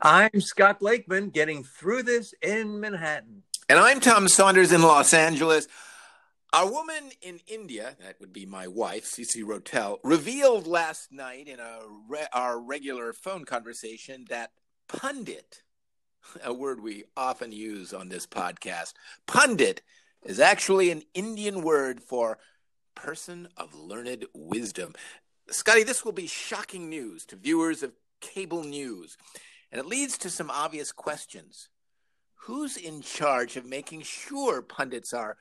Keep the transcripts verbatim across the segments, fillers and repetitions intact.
I'm Scott Lakeman, getting through this in Manhattan. And I'm Tom Saunders in Los Angeles. A woman in India, that would be my wife, Cece Rotel, revealed last night in a re- our regular phone conversation that pundit, a word we often use on this podcast, pundit is actually an Indian word for person of learned wisdom. Scotty, this will be shocking news to viewers of cable news. And it leads to some obvious questions. Who's in charge of making sure pundits are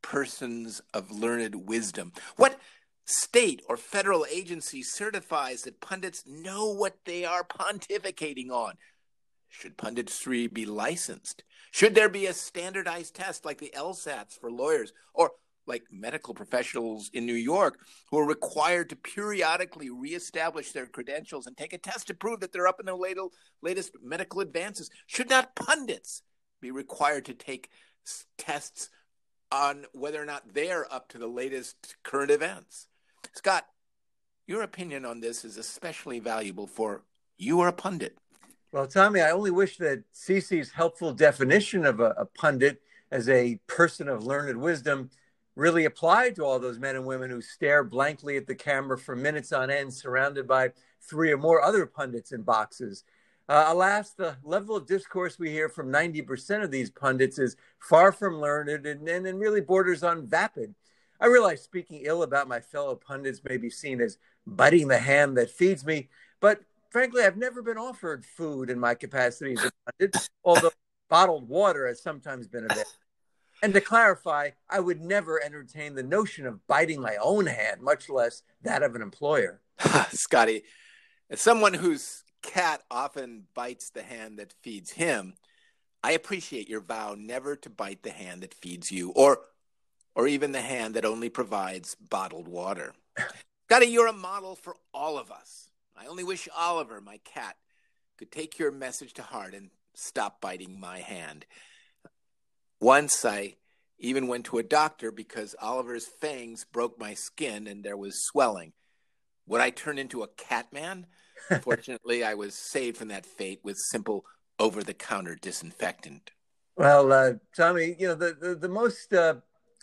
persons of learned wisdom? What state or federal agency certifies that pundits know what they are pontificating on? Should punditry be licensed? Should there be a standardized test like the LSATs for lawyers, or like medical professionals in New York who are required to periodically reestablish their credentials and take a test to prove that they're up in the latest medical advances? Should not pundits be required to take tests on whether or not they're up to the latest current events? Scott, your opinion on this is especially valuable, for you are a pundit. Well, Tommy, I only wish that Cece's helpful definition of a, a pundit as a person of learned wisdom really applied to all those men and women who stare blankly at the camera for minutes on end, surrounded by three or more other pundits in boxes. Uh, alas, the level of discourse we hear from ninety percent of these pundits is far from learned and, and, and really borders on vapid. I realize speaking ill about my fellow pundits may be seen as biting the hand that feeds me, but frankly, I've never been offered food in my capacity as a pundit, although bottled water has sometimes been available. And to clarify, I would never entertain the notion of biting my own hand, much less that of an employer. Scotty, as someone whose cat often bites the hand that feeds him, I appreciate your vow never to bite the hand that feeds you, or, or even the hand that only provides bottled water. Scotty, you're a model for all of us. I only wish Oliver, my cat, could take your message to heart and stop biting my hand. Once I even went to a doctor because Oliver's fangs broke my skin and there was swelling. Would I turn into a cat man? Fortunately, I was saved from that fate with simple over-the-counter disinfectant. Well, uh, Tommy, you know, the, the, the most uh,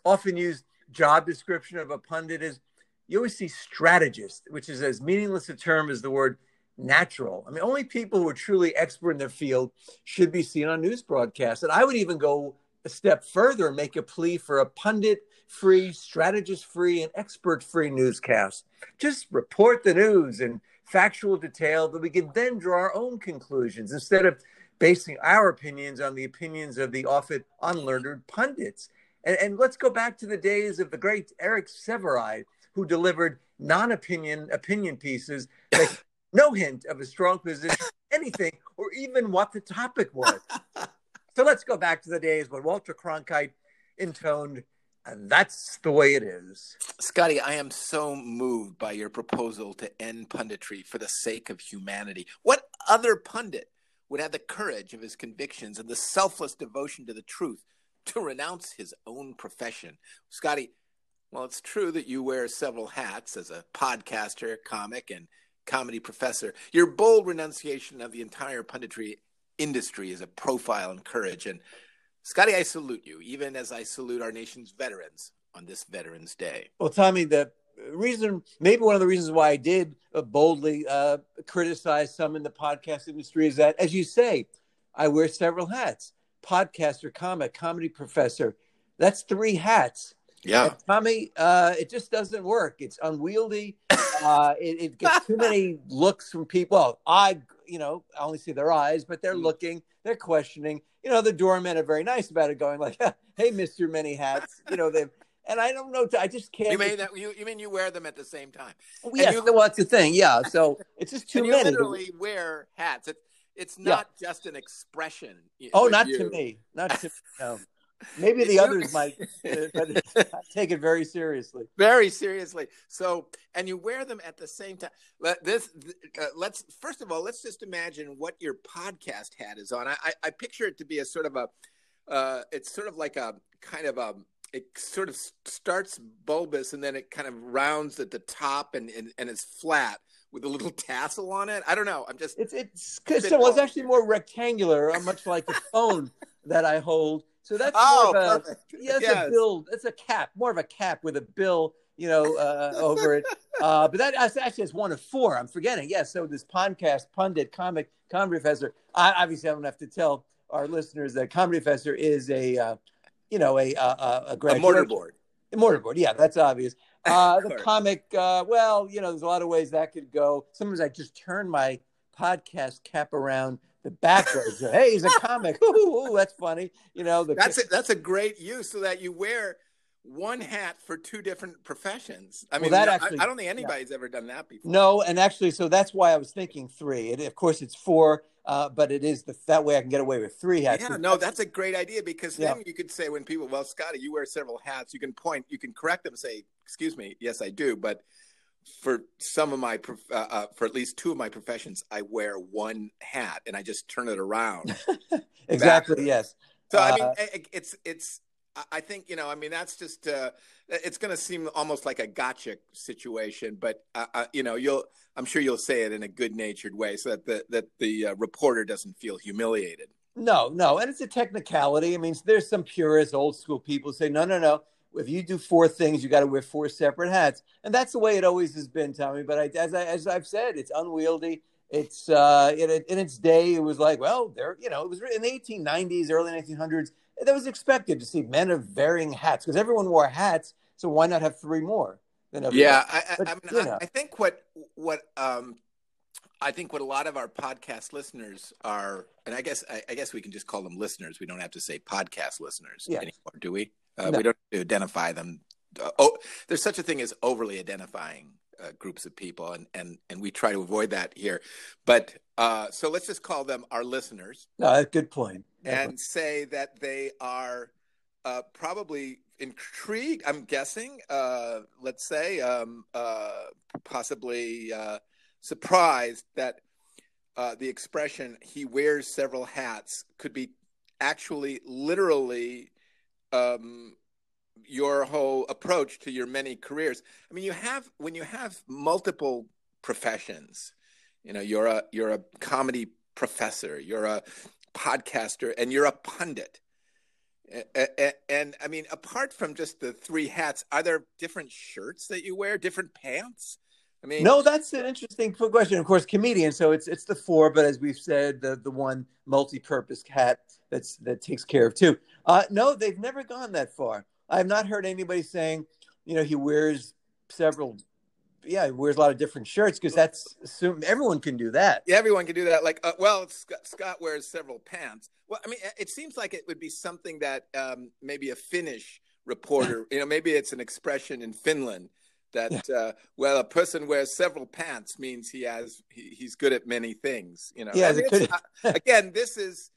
often used job description of a pundit is you always see strategist, which is as meaningless a term as the word natural. I mean, only people who are truly expert in their field should be seen on news broadcasts. And I would even go a step further and make a plea for a pundit-free, strategist-free, and expert-free newscast. Just report the news in factual detail that we can then draw our own conclusions instead of basing our opinions on the opinions of the often unlearned pundits. And, and let's go back to the days of the great Eric Sevareid, who delivered non-opinion opinion pieces that no hint of a strong position, anything, or even what the topic was. So let's go back to the days when Walter Cronkite intoned, and that's the way it is. Scotty, I am so moved by your proposal to end punditry for the sake of humanity. What other pundit would have the courage of his convictions and the selfless devotion to the truth to renounce his own profession? Scotty, well, it's true that you wear several hats as a podcaster, comic, and comedy professor. Your bold renunciation of the entire punditry industry is a profile in courage. And Scotty, I salute you, even as I salute our nation's veterans on this Veterans Day. Well, Tommy, the reason, maybe one of the reasons why I did boldly uh, criticize some in the podcast industry is that, as you say, I wear several hats. Podcaster, comic, comedy professor. That's three hats. Yeah. And Tommy, uh, it just doesn't work. It's unwieldy. Uh, it, it gets too many looks from people. Well, I, you know, I only see their eyes, but they're looking, they're questioning. You know, the doormen are very nice about it, going like, "Hey, Mister Many Hats." You know, they and I don't know. I just can't. You mean that, you, you mean you wear them at the same time? Well, yes, you, well, that's the thing. Yeah, so it's just too you many. You literally wear hats. It, it's not yeah. just an expression. Oh, not you. to me. Not to me. No. Maybe the others might, but I take it very seriously. Very seriously. So, and you wear them at the same time. Let this, uh, let's, first of all, let's just imagine what your podcast hat is on. I, I, I picture it to be a sort of a, uh, it's sort of like a kind of a, it sort of starts bulbous and then it kind of rounds at the top and, and, and it's flat with a little tassel on it. I don't know. I'm just it's it's cause so it's actually more rectangular, much like the phone that I hold. So that's oh, more of a, yeah, that's yes. a bill. That's a cap, more of a cap with a bill, you know, uh, over it. Uh, but that actually is one of four. I'm forgetting. Yes. Yeah, so this podcast pundit, comic, comedy professor. I, obviously, I don't have to tell our listeners that comedy professor is a, uh, you know, a a, a, a mortarboard. A mortarboard. Yeah, that's obvious. Uh, the comic. Uh, well, you know, there's a lot of ways that could go. Sometimes I just turn my podcast cap around the backwards. Hey, he's a comic. Ooh, ooh, that's funny. You know, the that's a, that's a great use so that you wear one hat for two different professions. I mean, well, that no, actually, I, I don't think anybody's yeah. ever done that before. No, and actually, so that's why I was thinking three. It, of course, it's four, uh, but it is the, that way I can get away with three hats. Yeah, no, that's a great idea because then yeah. you could say when people, well, Scotty, you wear several hats. You can point, you can correct them, say, excuse me, yes, I do, but for some of my, uh, uh, for at least two of my professions, I wear one hat and I just turn it around. Exactly. Backwards. Yes. So, uh, I mean, it, it's, it's, I think, you know, I mean, that's just, uh, it's going to seem almost like a gotcha situation, but, uh, uh, you know, you'll, I'm sure you'll say it in a good natured way so that the, that the uh, reporter doesn't feel humiliated. No, no. And it's a technicality. I mean, there's some purist old school people who say, no, no, no. If you do four things, you got to wear four separate hats, and that's the way it always has been, Tommy. But I, as I, as I've said, it's unwieldy. It's uh, in, in its day, it was like, well, there, you know, it was in the eighteen nineties, early nineteen hundreds. That was expected to see men of varying hats because everyone wore hats, so why not have three more than everyone? Yeah, I, but, I, mean, you know. I, I think what what um, I think what a lot of our podcast listeners are, and I guess I, I guess we can just call them listeners. We don't have to say podcast listeners yeah. anymore, do we? Uh, no. We don't identify them. Uh, oh, there's such a thing as overly identifying uh, groups of people, and, and and we try to avoid that here. But uh, so let's just call them our listeners. No, that's a good point. And yeah. say that they are uh, probably intrigued, I'm guessing, uh, let's say, um, uh, possibly uh, surprised that uh, the expression, he wears several hats, could be actually literally Um, your whole approach to your many careers. I mean, you have when you have multiple professions. You know, you're a you're a comedy professor, you're a podcaster, and you're a pundit. And, and, and I mean, apart from just the three hats, are there different shirts that you wear, different pants? I mean, no, that's an interesting question. Of course, comedian, so it's it's the four, but as we've said, the the one multi-purpose hat that's that takes care of two. Uh, no, they've never gone that far. I've not heard anybody saying, you know, he wears several, yeah, he wears a lot of different shirts because that's assumed everyone can do that. Yeah, everyone can do that. Like, uh, well, Scott, Scott wears several pants. Well, I mean, it seems like it would be something that um, maybe a Finnish reporter, you know, maybe it's an expression in Finland that, yeah. uh, well, a person wears several pants means he has, he, he's good at many things, you know. Yeah, I mean, it's, again, this is,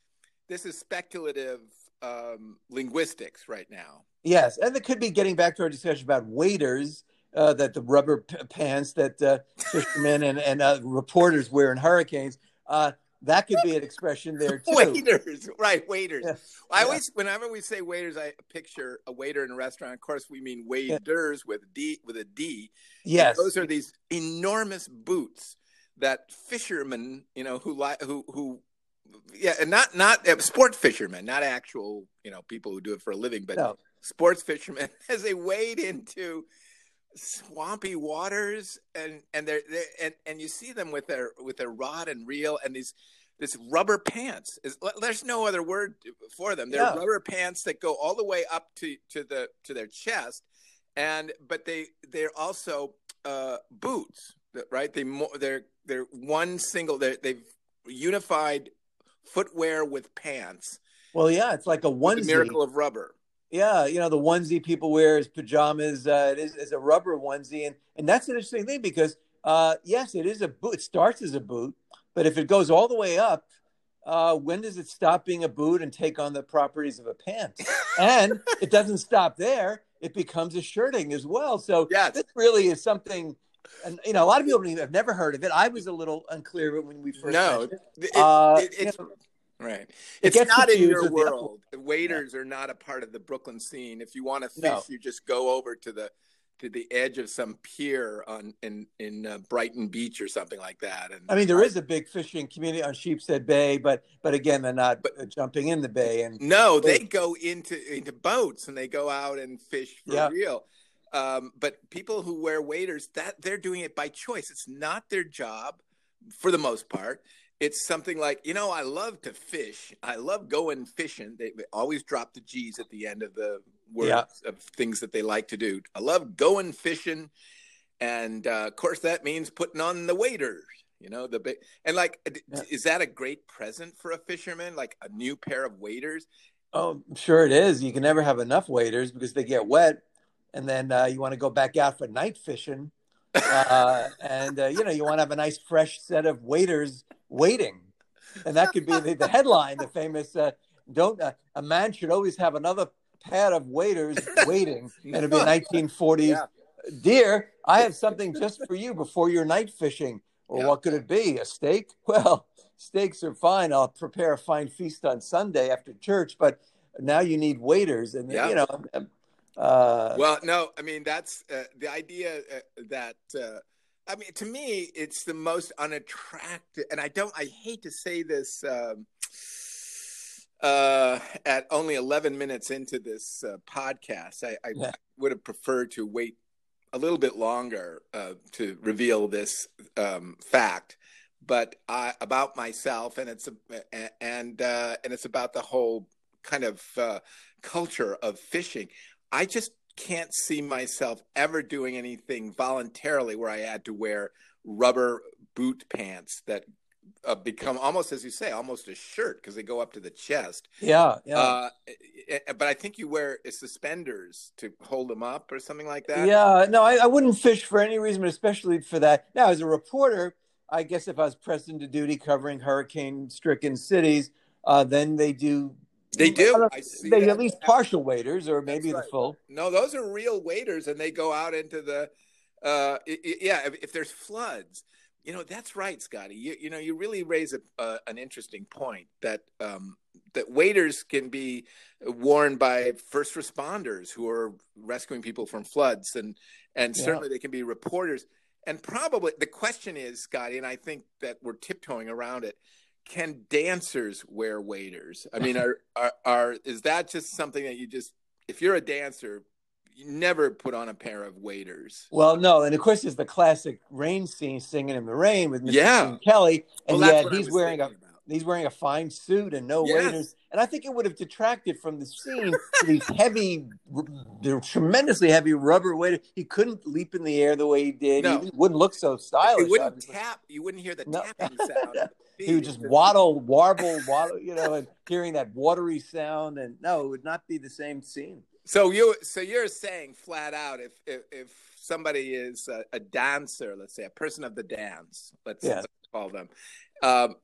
this is speculative um linguistics right now. Yes, and it could be getting back to our discussion about waiters, uh that the rubber p- pants that uh fishermen and, and uh, reporters wear in hurricanes, uh that could be an expression there too. Waiters, right? Waiters. Yeah. I yeah. always, whenever we say waiters, I picture a waiter in a restaurant. Of course, we mean waiters yeah. with d with a d. Yes, those are these enormous boots that fishermen, you know, who like who who yeah, and not not uh, sport fishermen, not actual, you know, people who do it for a living, but no. sports fishermen as they wade into swampy waters, and and they're, they're and and you see them with their with their rod and reel and these this rubber pants. Is, there's no other word for them. They're no. rubber pants that go all the way up to to the to their chest, and but they they're also uh, boots, right? They they're they're one single. They're, they've unified footwear with pants. Well, yeah, it's like a onesie. The miracle of rubber. Yeah, you know, the onesie people wear is pajamas. Uh, it is it's a rubber onesie, and and that's an interesting thing because uh, yes, it is a boot. It starts as a boot, but if it goes all the way up, uh, when does it stop being a boot and take on the properties of a pant? And it doesn't stop there; it becomes a shirting as well. So yes. This really is something. And, you know, a lot of people have never heard of it. I was a little unclear when we first no, mentioned it. No, uh, it, it's, you know, right. It's it not in your world. Waiters yeah. are not a part of the Brooklyn scene. If you want to fish, no. you just go over to the to the edge of some pier on in in uh, Brighton Beach or something like that. And I mean, there I, is a big fishing community on Sheepshead Bay, but but again, they're not but, jumping in the bay. And no, they go into into boats and they go out and fish for yeah. real. Um, but people who wear waders, that they're doing it by choice. It's not their job, for the most part. It's something like, you know, I love to fish. I love going fishing. They always drop the G's at the end of the words yeah. of things that they like to do. I love going fishing. And, uh, of course, that means putting on the waders, you know, the big. And like, yeah. is that a great present for a fisherman? Like a new pair of waders? Oh, I'm sure it is. You can never have enough waders because they get wet. And then uh, you want to go back out for night fishing. Uh, and, uh, you know, you want to have a nice fresh set of waders waiting. And that could be the, the headline, the famous, uh, don't uh, a man should always have another pad of waders waiting. And it'd be nineteen forties. Yeah. Dear, I have something just for you before your night fishing. Or yeah. what could it be? A steak? Well, steaks are fine. I'll prepare a fine feast on Sunday after church. But now you need waders. And, yeah. you know, Uh, well, no, I mean, that's uh, the idea uh, that, uh, I mean, to me, it's the most unattractive. And I don't, I hate to say this um, uh, at only eleven minutes into this uh, podcast. I, I yeah. would have preferred to wait a little bit longer uh, to reveal this um, fact, but I, about myself and it's, a, and, uh, and it's about the whole kind of uh, culture of fishing. I just can't see myself ever doing anything voluntarily where I had to wear rubber boot pants that uh, become almost, as you say, almost a shirt because they go up to the chest. Yeah, yeah. Uh, but I think you wear suspenders to hold them up or something like that. Yeah, no, I, I wouldn't fish for any reason, but especially for that. Now, as a reporter, I guess if I was pressed into duty covering hurricane-stricken cities, uh, then they do... They do. I see they that. At least partial waders or maybe right. the full. No, those are real waders, and they go out into the, uh, it, it, yeah, if, if there's floods. You know, that's right, Scotty. You, you know, you really raise a, uh, an interesting point that um, that waders can be worn by first responders who are rescuing people from floods, and, and yeah. certainly they can be reporters. And probably the question is, Scotty, and I think that we're tiptoeing around it, can dancers wear waders? I mean, are, are are is that just something that you just, if you're a dancer, you never put on a pair of waders? Well, no, and of course there's the classic rain scene, Singing in the Rain with Mister Yeah. Kelly, and well, yeah, he's wearing a about. he's wearing a fine suit and no yes. waders, and I think it would have detracted from the scene to these heavy, the tremendously heavy rubber waders. He couldn't leap in the air the way he did. No. He wouldn't look so stylish. He wouldn't obviously. tap. You wouldn't hear the no. tapping sound. He would just waddle, warble, waddle, you know, and hearing that watery sound. And no, it would not be the same scene. So you, so you're saying flat out, if if, if somebody is a, a dancer, let's say a person of the dance, let's, yeah. let's call them, um,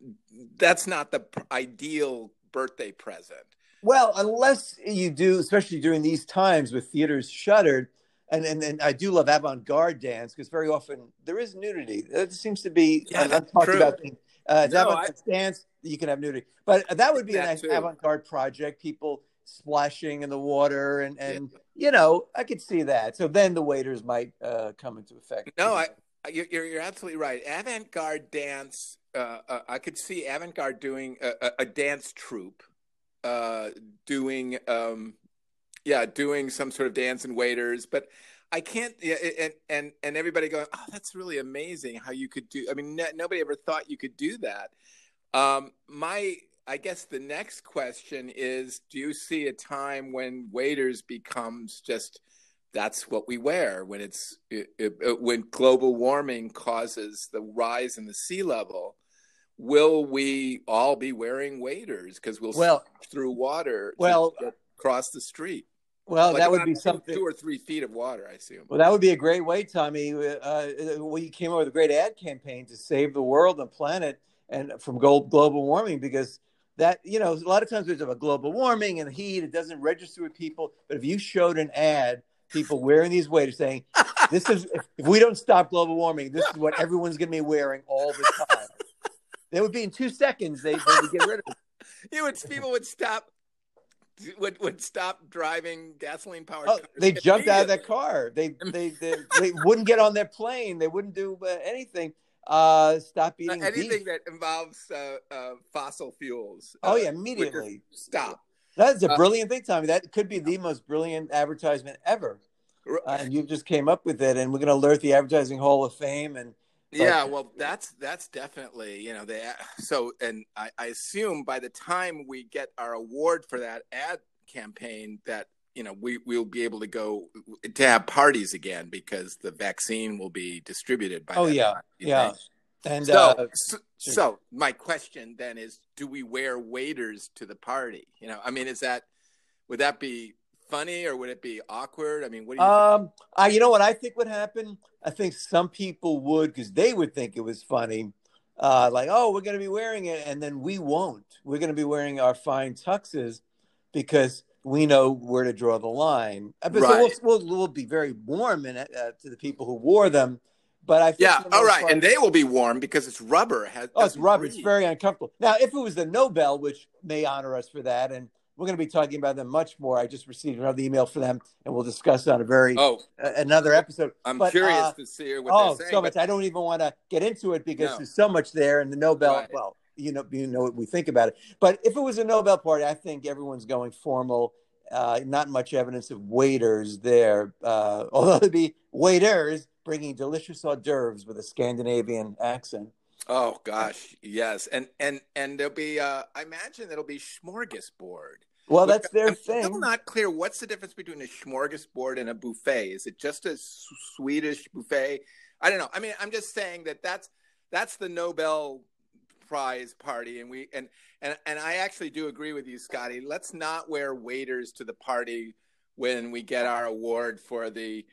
that's not the ideal birthday present. Well, unless you do, especially during these times with theaters shuttered, and and, and I do love avant-garde dance because very often there is nudity. That seems to be yeah, I'm talking about things. Uh, no, I, dance, you can have nudity, but that would be that a nice too. avant-garde project. People splashing in the water, and and yeah. you know, I could see that. So then the waiters might uh, come into effect. No, I, you're you're absolutely right. Avant-garde dance, uh, uh, I could see avant-garde doing a, a, a dance troupe, uh, doing um, yeah, doing some sort of dance and waiters, but. I can't, and and and everybody going, oh, that's really amazing how you could do. I mean, no, nobody ever thought you could do that. Um, my, I guess the next question is, do you see a time when waiters becomes just that's what we wear when it's it, it, when global warming causes the rise in the sea level? Will we all be wearing waders because we'll well through water well to, to cross the street? Well, like that would be something. Two or three feet of water, I assume. Well, that would be a great way, Tommy. Uh, we came up with a great ad campaign to save the world and planet and from global warming, because that, you know, a lot of times there's a global warming and heat. It doesn't register with people. But if you showed an ad, people wearing these waders saying, "This is if we don't stop global warming, this is what everyone's going to be wearing all the time." They would be in two seconds. They, they would get rid of it. You would, people would stop. would, would stop driving gasoline powered oh, cars. They jumped out of that car. They they they, they wouldn't get on their plane. They wouldn't do uh, anything. Uh, stop eating uh, anything beef. That involves uh, uh, fossil fuels. Oh uh, yeah, immediately stop. That's a brilliant uh, thing, Tommy. That could be the most brilliant advertisement ever. Uh, and you just came up with it, and we're going to alert the Advertising Hall of Fame. And but, yeah, well, that's that's definitely, you know, the so, and I, I assume by the time we get our award for that ad campaign, that you know we we'll be able to go to have parties again because the vaccine will be distributed by. Oh that yeah, time, yeah. Know? And so, uh, so, so my question then is, do we wear waders to the party? You know, I mean, is that would that be funny or would it be awkward? I mean, what do you um, think? I, you know what I think would happen? I think some people would, because they would think it was funny. Uh, like, oh, we're going to be wearing it. And then we won't. We're going to be wearing our fine tuxes because we know where to draw the line. But right. So we'll, we'll, we'll be very warm in, uh, to the people who wore them. But I think yeah, all right, part, and they will be warm because it's rubber. Has, oh, it's rubber. Breathe. It's very uncomfortable. Now, if it was the Nobel, which may honor us for that, and we're going to be talking about them much more. I just received another email for them, and we'll discuss on a very oh, uh, another episode. I'm but, curious uh, to see what oh, they're saying. Oh, so much. I don't even want to get into it because no. there's so much there, and the Nobel, right. well, you know, you know what we think about it. But if it was a Nobel party, I think everyone's going formal. Uh, not much evidence of waiters there, uh, although it'd be waiters bringing delicious hors d'oeuvres with a Scandinavian accent. Oh gosh, yes, and and and there'll be, uh, I imagine it'll be smorgasbord. Well, that's their I'm thing. Still not clear. What's the difference between a smorgasbord and a buffet? Is it just a Swedish buffet? I don't know. I mean, I'm just saying that that's that's the Nobel Prize party, and we and and and I actually do agree with you, Scotty. Let's not wear waiters to the party when we get our award for the.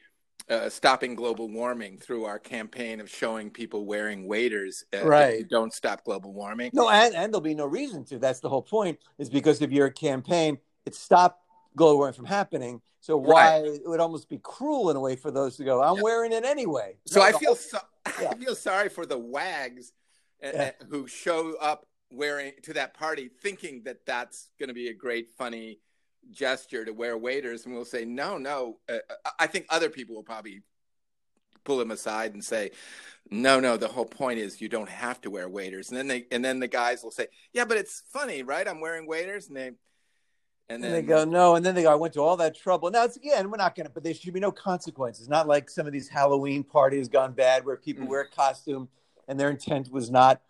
Uh, stopping global warming through our campaign of showing people wearing waders uh, right. if you don't stop global warming. No, and, and there'll be no reason to. That's the whole point, is because of your campaign, it stopped global warming from happening. So why right. it would almost be cruel in a way for those to go, I'm yeah. wearing it anyway. So no, I feel so- yeah. I feel sorry for the wags uh, yeah. who show up wearing to that party thinking that that's going to be a great, funny gesture to wear waders, and we'll say no no uh, I think other people will probably pull him aside and say no no the whole point is you don't have to wear waders, and then they and then the guys will say yeah but it's funny right I'm wearing waders, and they and then and they go no and then they go I went to all that trouble. Now it's again we're not gonna, but there should be no consequences, not like some of these Halloween parties gone bad where people mm-hmm. wear a costume and their intent was not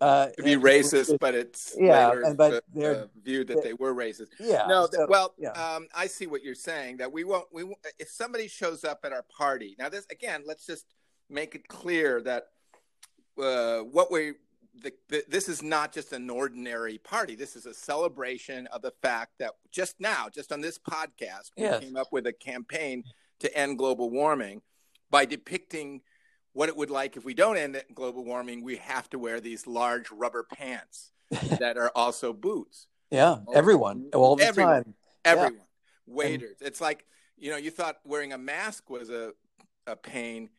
Uh, to be and, racist, but it's yeah, later and, but uh, viewed that they were racist. Yeah. No. So, well, yeah. Um, I see what you're saying. That we won't. We won't, if somebody shows up at our party now. This again. Let's just make it clear that uh, what we the, the, this is not just an ordinary party. This is a celebration of the fact that just now, just on this podcast, we yes. came up with a campaign to end global warming by depicting what it would like if we don't end global warming. We have to wear these large rubber pants that are also boots. Yeah, all everyone, all the everyone, time. Everyone, yeah. Waiters. And it's like, you know, you thought wearing a mask was a, a pain.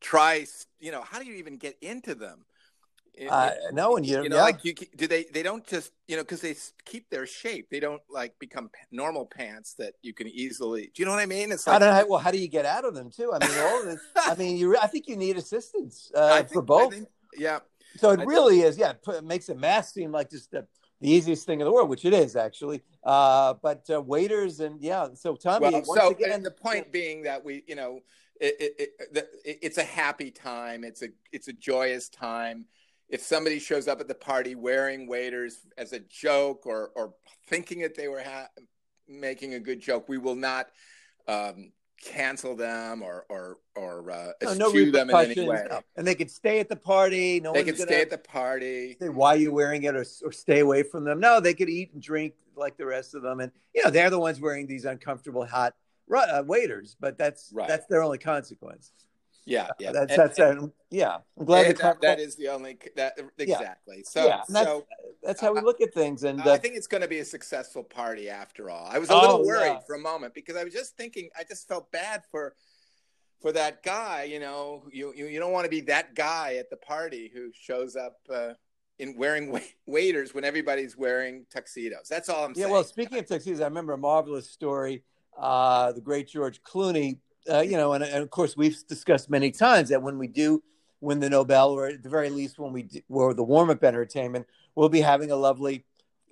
Try, you know, how do you even get into them? Uh, it, no, and you, you know, yeah. like you do they, they don't just, you know, because they keep their shape. They don't like become normal pants that you can easily. Do you know what I mean? It's like, I don't know. Well, how do you get out of them too? I mean, all of this, I mean, you. I think you need assistance uh, think, for both. Think, yeah. So it I really think. is. Yeah, it makes a mask seem like just the, the easiest thing in the world, which it is actually. Uh, but uh, waiters and yeah. So Tommy. Well, once so again, and the point yeah. being that we, you know, it, it, it, it, it's a happy time. It's a it's a joyous time. If somebody shows up at the party wearing waders as a joke or or thinking that they were ha- making a good joke, we will not um, cancel them or or or uh, no, eschew no them in any way. No. And they can stay at the party. No, they can stay at the party. Say why you're wearing it or or stay away from them. No, they could eat and drink like the rest of them, and you know they're the ones wearing these uncomfortable hot uh, waders. But that's right. that's their only consequence. Yeah, yeah, that's and, that's and, uh, yeah. I'm glad that, that, that is the only that exactly. Yeah. So, yeah. That's, so that's how we look at things, and uh, I think it's going to be a successful party after all. I was a oh, little worried yeah. for a moment because I was just thinking, I just felt bad for for that guy. You know, you you, you don't want to be that guy at the party who shows up uh, in wearing wa- waders when everybody's wearing tuxedos. That's all I'm yeah, saying. Yeah, well, speaking of tuxedos, I remember a marvelous story. Uh, the great George Clooney, uh, you know, and, and of course, we've discussed many times that when we do win the Nobel, or at the very least when we do, or the warm-up entertainment, we'll be having a lovely,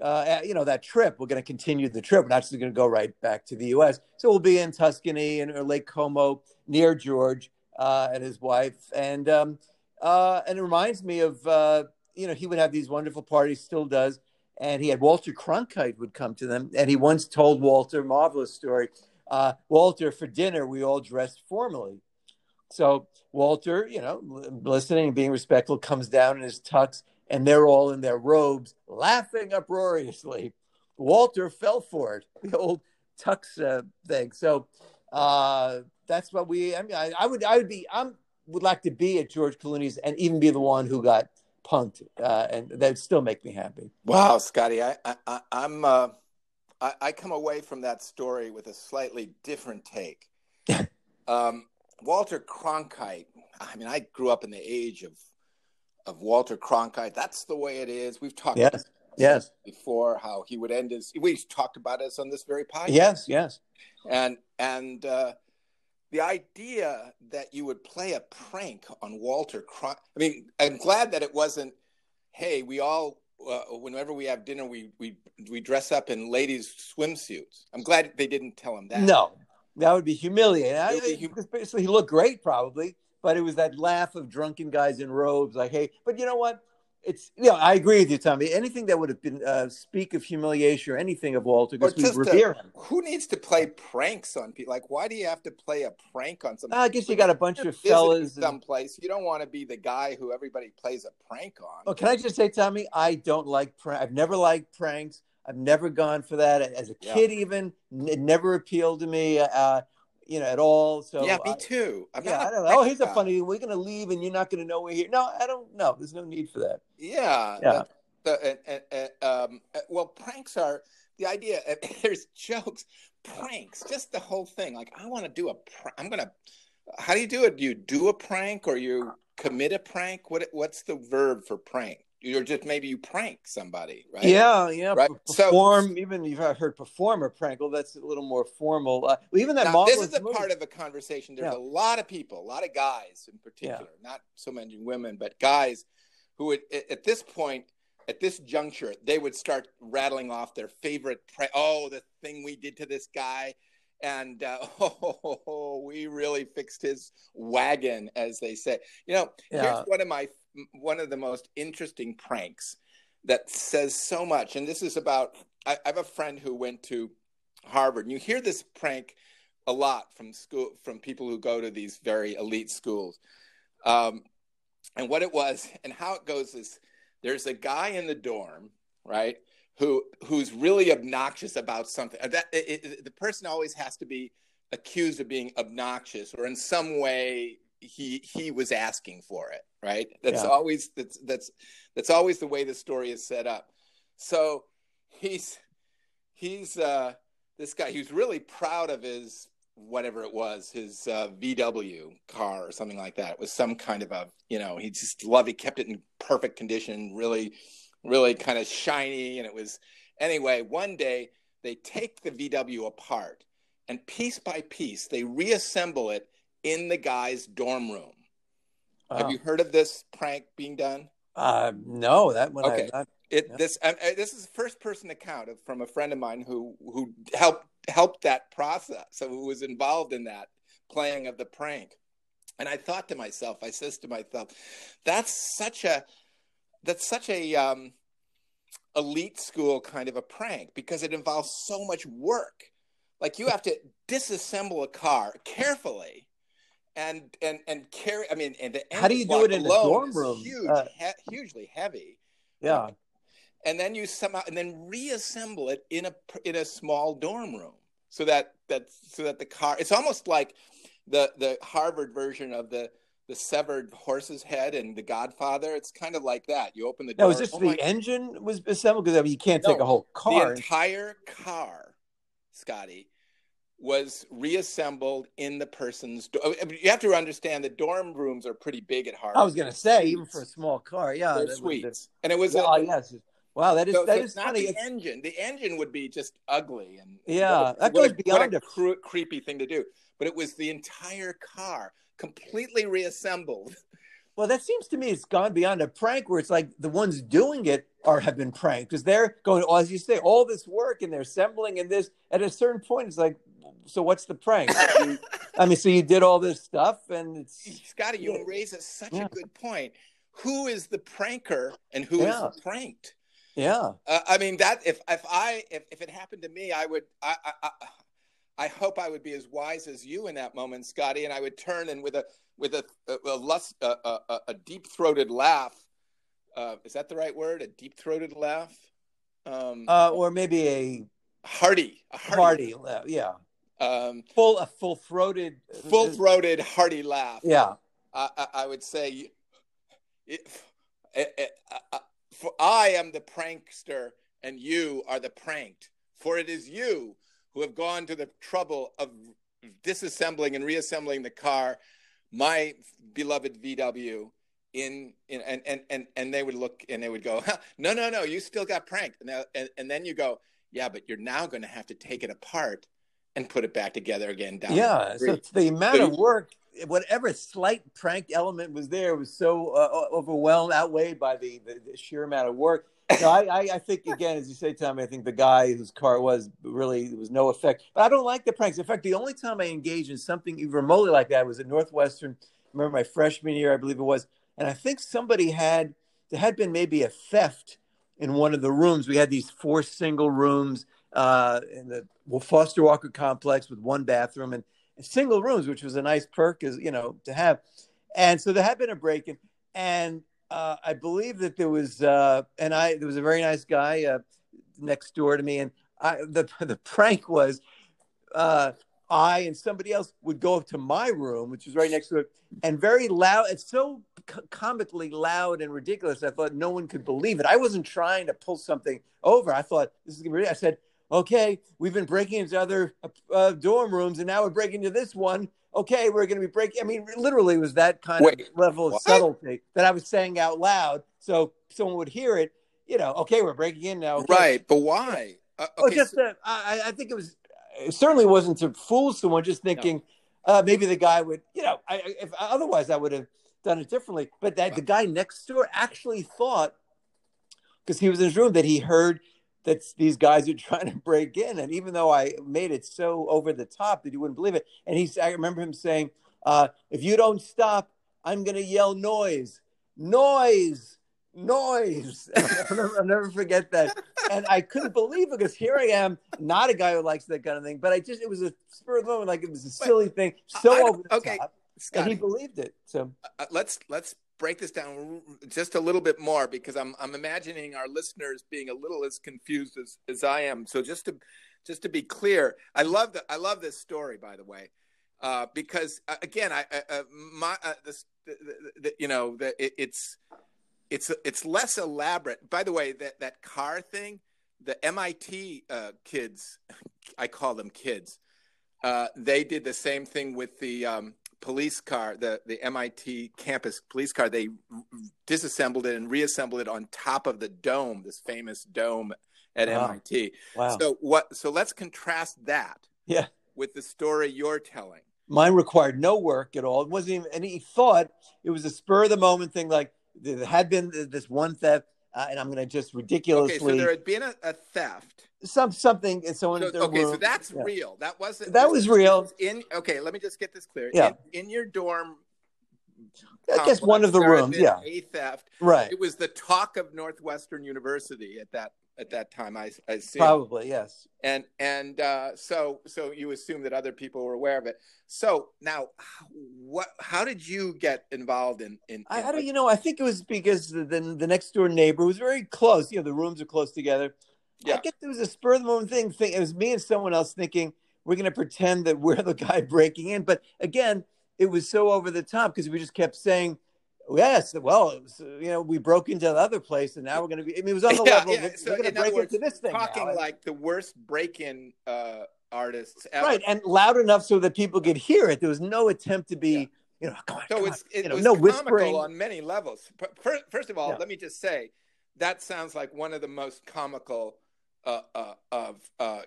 uh, you know, that trip. We're going to continue the trip. We're not just going to go right back to the U S. So we'll be in Tuscany and or Lake Como near George uh, and his wife. And, um, uh, and it reminds me of, uh, you know, he would have these wonderful parties, still does. And he had Walter Cronkite would come to them. And he once told Walter, marvelous story, uh, Walter, for dinner, we all dressed formally. So Walter, you know, listening and being respectful, comes down in his tux, and they're all in their robes, laughing uproariously. Walter fell for it, the old tux uh, thing. So uh, that's what we, I mean, I, I would, I would be, I would like to be at George Clooney's and even be the one who got punked, uh, and that'd still make me happy. Wow, Scotty, I, I, I'm, uh, I, I come away from that story with a slightly different take. um, Walter Cronkite. I mean, I grew up in the age of of Walter Cronkite. That's the way it is. We've talked yes, about yes. before how he would end his. We talked about this on this very podcast. Yes, yes. And and uh, the idea that you would play a prank on Walter Cronkite. I mean, I'm glad that it wasn't. Hey, we all uh, whenever we have dinner, we we we dress up in ladies' swimsuits. I'm glad they didn't tell him that. No. That would be humiliating. I, be hum- basically, he looked great, probably, but it was that laugh of drunken guys in robes, like, hey, but you know what? It's, you know, I agree with you, Tommy. Anything that would have been, uh, speak of humiliation or anything of Walter, because we revere him. Who needs to play pranks on people? Like, why do you have to play a prank on somebody? I guess you got a bunch of fellas. Someplace. And... You don't want to be the guy who everybody plays a prank on. Oh, can I just say, Tommy, I don't like pranks. I've never liked pranks. I've never gone for that as a kid. Yeah. Even it never appealed to me, uh, you know, at all. So yeah, me I, too. I'm yeah, I don't know. Oh, here's a funny. We're gonna leave, and you're not gonna know we're here. No, I don't know. There's no need for that. Yeah. Yeah. The, the, uh, uh, um, uh, well, pranks are the idea. Uh, there's jokes, pranks, just the whole thing. Like I want to do a. Pr- I'm gonna. How do you do it? Do you do a prank or you commit a prank? What What's the verb for prank? You're just maybe you prank somebody, right? Yeah, yeah. Right? Perform, so, even you've heard performer prank. Well, that's a little more formal. Uh, even that. Now, this is a movie. Part of a conversation. There's yeah. a lot of people, a lot of guys in particular, yeah. not so many women, but guys who would, at this point, at this juncture, they would start rattling off their favorite. Pra- oh, the thing we did to this guy. And uh, oh, we really fixed his wagon, as they say. You know, yeah. here's one of my one of the most interesting pranks that says so much. And this is about I, I have a friend who went to Harvard, and you hear this prank a lot from school from people who go to these very elite schools. Um, and what it was and how it goes is there's a guy in the dorm, right? Who who's really obnoxious about something. That, it, it, the person always has to be accused of being obnoxious, or in some way he he was asking for it, right? That's yeah. always that's that's that's always the way the story is set up. So he's he's uh, this guy who's really proud of his whatever it was, his uh, V W car or something like that. It was some kind of a you know he just loved. He kept it in perfect condition, really. really kind of shiny. And it was, anyway, one day they take the V W apart and piece by piece, they reassemble it in the guy's dorm room. Wow. Have you heard of this prank being done? Uh, no, that one. Okay. I, I, it, yeah. This, I, this is first person account of, from a friend of mine who, who helped, helped that process. So who was involved in that playing of the prank. And I thought to myself, I says to myself, that's such a, That's such a um, elite school kind of a prank because it involves so much work. Like you have to disassemble a car carefully, and and and carry. I mean, and the how do you do it in a dorm room? Huge, uh, he- hugely heavy. Yeah, and then you somehow and then reassemble it in a in a small dorm room so that that so that the car. It's almost like the the Harvard version of the. The severed horse's head and The Godfather. It's kind of like that. You open the door. No, it's just oh the engine was assembled because I mean, you can't no, take a whole car. The entire car, Scotty, was reassembled in the person's door. You have to understand that dorm rooms are pretty big at Harvard. I was going to say, even for a small car, yeah. They're suites. And it was... Well, a, yes. Wow, that is, so, that so is not funny. The engine. The engine would be just ugly. And yeah, what a, that goes what a, beyond what a, a cre- creepy thing to do. But it was the entire car completely reassembled. Well, that seems to me it's gone beyond a prank, where it's like the ones doing it are have been pranked, because they're going, as you say, all this work and they're assembling and this. At a certain point, it's like, so what's the prank? you, I mean, so you did all this stuff, and it's Scotty, you yeah. raise a, such yeah. a good point. Who is the pranker and who yeah. is pranked? Yeah, uh, I mean that. If if I if, if it happened to me, I would. I, I I I hope I would be as wise as you in that moment, Scotty, and I would turn and with a. With a a, a, lust, a, a, a deep-throated laugh, uh, is that the right word? A deep-throated laugh, um, uh, or maybe a hearty, a hearty, hearty laugh. Yeah, um, full a full-throated, full-throated hearty laugh. Yeah, I, I, I would say, it, it, it, uh, for I am the prankster, and you are the pranked. For it is you who have gone to the trouble of disassembling and reassembling the car. My beloved V W, in, in and, and and and they would look and they would go, huh, no, no, no, you still got pranked. And, and, and then you go, yeah, but you're now going to have to take it apart and put it back together again. Down yeah, the so it's the amount so, of work, whatever slight prank element was there, was so uh, overwhelmed, outweighed by the, the, the sheer amount of work. So I, I, I think, again, as you say, Tom, I think the guy whose car it was really was no effect. But I don't like the pranks. In fact, the only time I engaged in something even remotely like that was at Northwestern. I remember my freshman year, I believe it was. And I think somebody had, there had been maybe a theft in one of the rooms. We had these four single rooms uh, in the Foster Walker complex with one bathroom and single rooms, which was a nice perk, as you know, to have. And so there had been a break-in. And Uh, I believe that there was, uh, and I there was a very nice guy uh, next door to me, and I, the the prank was, uh, I and somebody else would go up to my room, which was right next to it, and very loud. It's so c- comically loud and ridiculous. I thought no one could believe it. I wasn't trying to pull something over. I thought this is gonna be ridiculous. I said, "Okay, we've been breaking into other uh, dorm rooms, and now we're breaking into this one. Okay, we're going to be breaking." I mean, literally, it was that kind Wait, of level of what? subtlety that I was saying out loud, so someone would hear it. You know, okay, we're breaking in now. Okay. Right, but why? Uh, okay, oh, just so- that I, I think it was it certainly wasn't to fool someone. Just thinking, no. uh, maybe the guy would, you know, I, if otherwise I would have done it differently. But that right. the guy next door actually thought, because he was in his room, that he heard that these guys are trying to break in. And even though I made it so over the top that you wouldn't believe it. And he's, I remember him saying, uh, if you don't stop, I'm going to yell noise, noise, noise. I'll, never, I'll never forget that. And I couldn't believe it, because here I am, not a guy who likes that kind of thing, but I just, it was a spur of the moment. Like it was a silly thing. So I, I, over the okay, top. Scotty, and he believed it. So uh, let's, let's, break this down just a little bit more, because I'm I'm imagining our listeners being a little as confused as, as I am. So just to just to be clear, I love the I love this story, by the way, uh, because uh, again, I uh, my uh, this the, the, the, you know the, it, it's it's it's less elaborate. By the way, that that car thing, the M I T uh, kids, I call them kids, uh, they did the same thing with the. Um, police car, the, the M I T campus police car. They disassembled it and reassembled it on top of the dome, this famous dome at wow. M I T. Wow. So what? So let's contrast that yeah. with the story you're telling. Mine required no work at all. It wasn't even any thought. It was a spur of the moment thing. Like there had been this one theft, uh, and I'm going to just ridiculously. Okay, so there had been a, a theft. Some something and so in so, okay, room. So that's yeah. real. That wasn't that was real. In okay, let me just get this clear. Yeah. In, in your dorm, I guess one of the rooms. Yeah, a theft. Right. It was the talk of Northwestern University at that at that time. I I assume. Probably yes. And and uh, so so you assume that other people were aware of it. So now, what? How did you get involved in? in, in I, I don't. You know, I think it was because the, the the next door neighbor was very close. You know, the rooms are close together. Yeah. I guess it was a spur of the moment thing, thing. It was me and someone else thinking we're going to pretend that we're the guy breaking in. But again, it was so over the top because we just kept saying, yes, well, it was, you know, we broke into the other place and now we're going to be, I mean, it was on the yeah, level. Yeah. We're so going to break words, into this thing. Talking now. Like the worst break-in uh, artists ever. Right, and loud enough so that people could hear it. There was no attempt to be, yeah. you know, come on, so come it's, it on. You know, was no comical whispering. On many levels. First of all, yeah. let me just say, that sounds like one of the most comical uh, uh, of uh,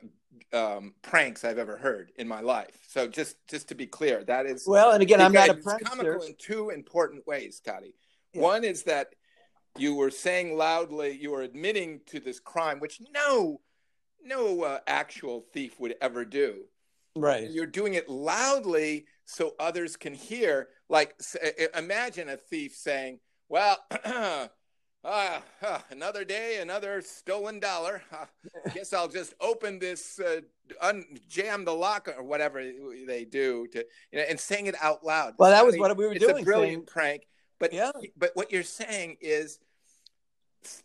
um, prank's I've ever heard in my life. So just, just to be clear, that is... Well, and again, I'm not a prankster. It's comical in two important ways, Scotty. Yeah. One is that you were saying loudly, you were admitting to this crime, which no... no uh, actual thief would ever do. Right. You're doing it loudly so others can hear. Like, imagine a thief saying, well, uh, uh, another day, another stolen dollar. I uh, guess I'll just open this, uh, un- jam the lock or whatever they do, to, you know, and saying it out loud. Well, that was what we were doing. It's a brilliant prank. But, yeah. but what you're saying is,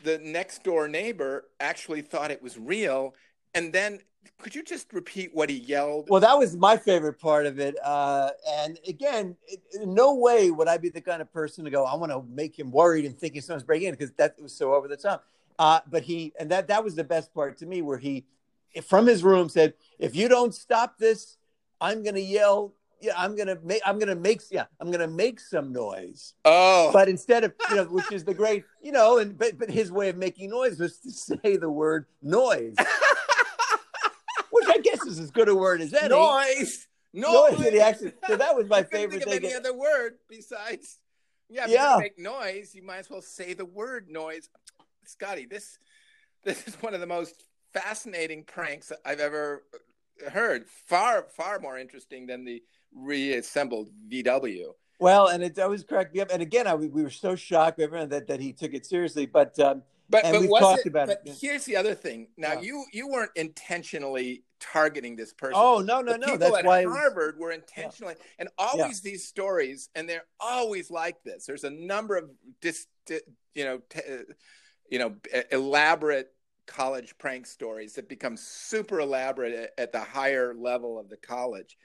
the next door neighbor actually thought it was real. And then could you just repeat what he yelled? Well, that was my favorite part of it. Uh, and again, in no way would I be the kind of person to go, I want to make him worried and thinking someone's breaking in, because that was so over the top. Uh, but he, and that, that was the best part to me, where he, from his room, said, if you don't stop this, I'm going to yell. Yeah, I'm gonna make. I'm gonna make. Yeah, I'm gonna make some noise. Oh, but instead of, you know, which is the great, you know, and but but his way of making noise was to say the word noise, which I guess is as good a word as any. Noise, noise. noise. Actually, so that was my you favorite think of thing. Any other word besides? Yeah, if yeah. you make noise, you might as well say the word noise. Scotty, this this is one of the most fascinating pranks I've ever heard. Far far more interesting than the reassembled V W. Well, and it always cracked me up. And again, I, we were so shocked, everyone, that that he took it seriously. But um, but, but we talked it, about but it. Here's the other thing. Now, yeah. you you weren't intentionally targeting this person. Oh no no the no! People That's at why Harvard was... were intentionally, yeah. and always yeah. these stories, and they're always like this. There's a number of dis, dis you know t- you know elaborate college prank stories that become super elaborate at, at the higher level of the college.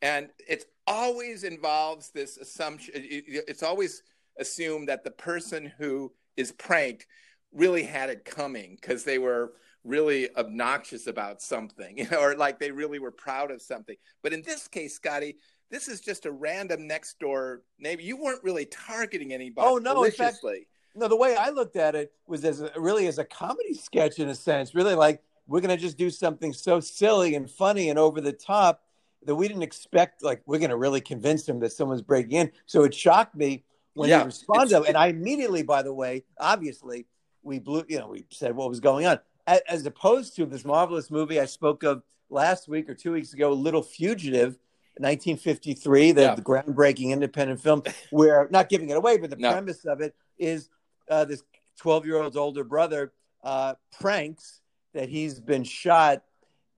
And it always involves this assumption. It's always assumed that the person who is pranked really had it coming because they were really obnoxious about something, you know, or like they really were proud of something. But in this case, Scotty, this is just a random next door neighbor. You weren't really targeting anybody. Oh, no, maliciously. In fact, no, the way I looked at it was as a, really as a comedy sketch in a sense, really like we're going to just do something so silly and funny and over the top that we didn't expect, like, we're going to really convince them that someone's breaking in. So it shocked me when yeah, he responded. And I immediately, by the way, obviously, we blew, you know, we said what was going on. As opposed to this marvelous movie I spoke of last week or two weeks ago, Little Fugitive, nineteen fifty-three, the, yeah. the groundbreaking independent film, where, not giving it away, but the no. premise of it is uh, this twelve-year-old's older brother uh, pranks that he's been shot.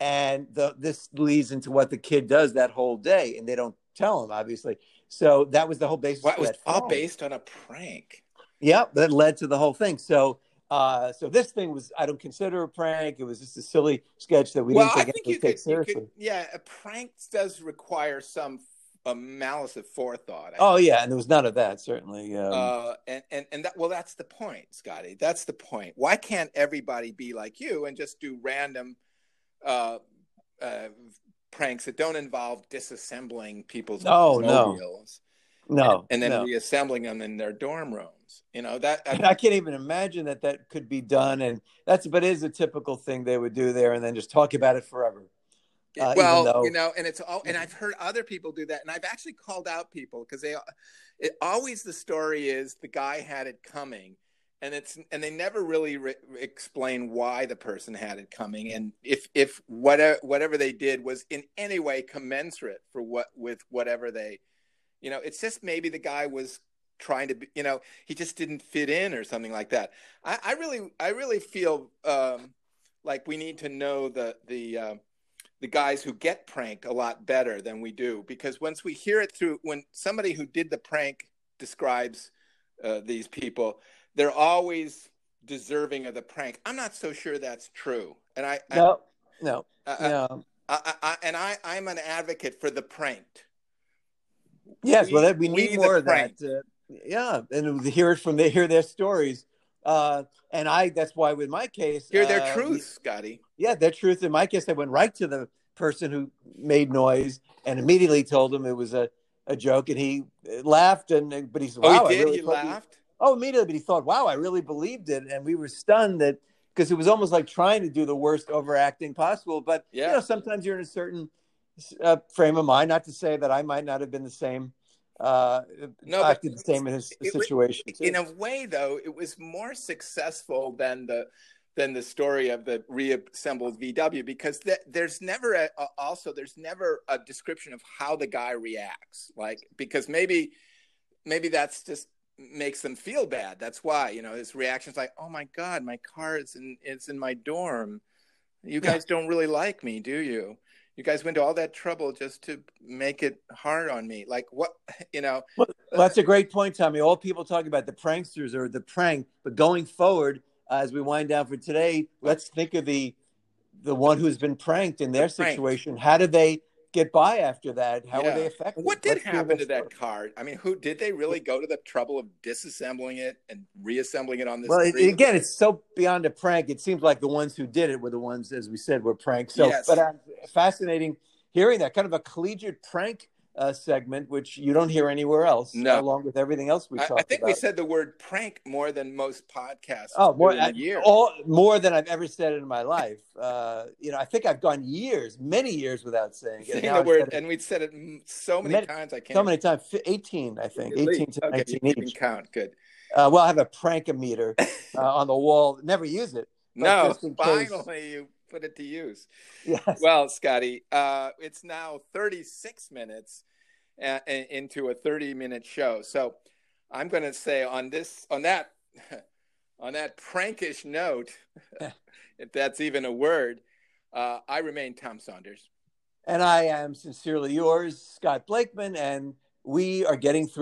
And the, this leads into what the kid does that whole day, and they don't tell him, obviously. So that was the whole basis. Well, it was all based on a prank. Yep, that led to the whole thing. So, uh, so this thing was—I don't consider a prank. It was just a silly sketch that we well, didn't take, could, take seriously. Could, yeah, a prank does require some a malice of forethought. I oh think. Yeah, and there was none of that, certainly. Um, uh, and and and that, well, that's the point, Scotty. That's the point. Why can't everybody be like you and just do random? Uh, uh, pranks that don't involve disassembling people's oh, automobiles, no, no, and, and then no. reassembling them in their dorm rooms. You know that I, I can't even imagine that that could be done. And that's but it is a typical thing they would do there, and then just talk about it forever. Uh, well, though, you know, and it's all. And I've heard other people do that, and I've actually called out people because they. It, always the story is the guy had it coming. And it's and they never really re- explain why the person had it coming, and if if whatever whatever they did was in any way commensurate for what with whatever they, you know, it's just maybe the guy was trying to, be, you know, he just didn't fit in or something like that. I, I really I really feel um, like we need to know the the uh, the guys who get pranked a lot better than we do, because once we hear it through, when somebody who did the prank describes uh, these people, they're always deserving of the prank. I'm not so sure that's true. And I, no, I, no, uh, no. I, I, I, and I, I'm an advocate for the pranked. Yes. We, well, that, we, we need more of pranked. That. Uh, yeah. And hear it from they hear their stories. Uh, and I, that's why with my case, hear their uh, truth, we, Scotty. Yeah. Their truth. In my case, I went right to the, person who made noise and immediately told him it was a, a joke, and he laughed. And but he said, "Wow, oh, he did? I really he laughed." You. Oh, immediately, but he thought, "Wow, I really believed it," and we were stunned that because it was almost like trying to do the worst overacting possible. But yeah. you know, sometimes you're in a certain uh, frame of mind. Not to say that I might not have been the same. Uh, no, acted the same in his situation. Was, in a way, though, it was more successful than the than the story of the reassembled V W because th- there's never a, a, also there's never a description of how the guy reacts. Like because maybe maybe that's just makes them feel bad. That's why you know his reaction's like, "Oh my God, my car is in it's in my dorm. You guys yeah. don't really like me, do you? You guys went to all that trouble just to make it hard on me." Like what, you know, well, that's a great point, Tommy. All people talk about the pranksters or the prank, but going forward, uh, as we wind down for today, let's think of the, the one who's been pranked in their the situation. Prank. How did they get by after that? How yeah. were they affected? What did let's happen to that car? I mean, who did they really go to the trouble of disassembling it and reassembling it on this? Well, it, again, it's so beyond a prank. It seems like the ones who did it were the ones, as we said, were pranked. So, yes. but uh, fascinating hearing that kind of a collegiate prank uh, segment, which you don't hear anywhere else. No, along with everything else we talked about. I think about. We said the word prank more than most podcasts. Oh, more than year, all more than I've ever said in my life. Uh, you know, I think I've gone years, many years without saying it. The word, it, and we've said it so many, many times. I can't. So many times, eighteen, I think, eighteen least. To okay, nineteen you each. Count good. Uh, well, I have a prank-o-meter uh, on the wall. Never use it. No, finally you put it to use. Yes. Well, Scotty, uh, it's now thirty-six minutes a- a- into a thirty-minute show. So I'm going to say on this, on that, on that prankish note, if that's even a word, uh, I remain Tom Saunders. And I am sincerely yours, Scott Blakeman, and we are getting through.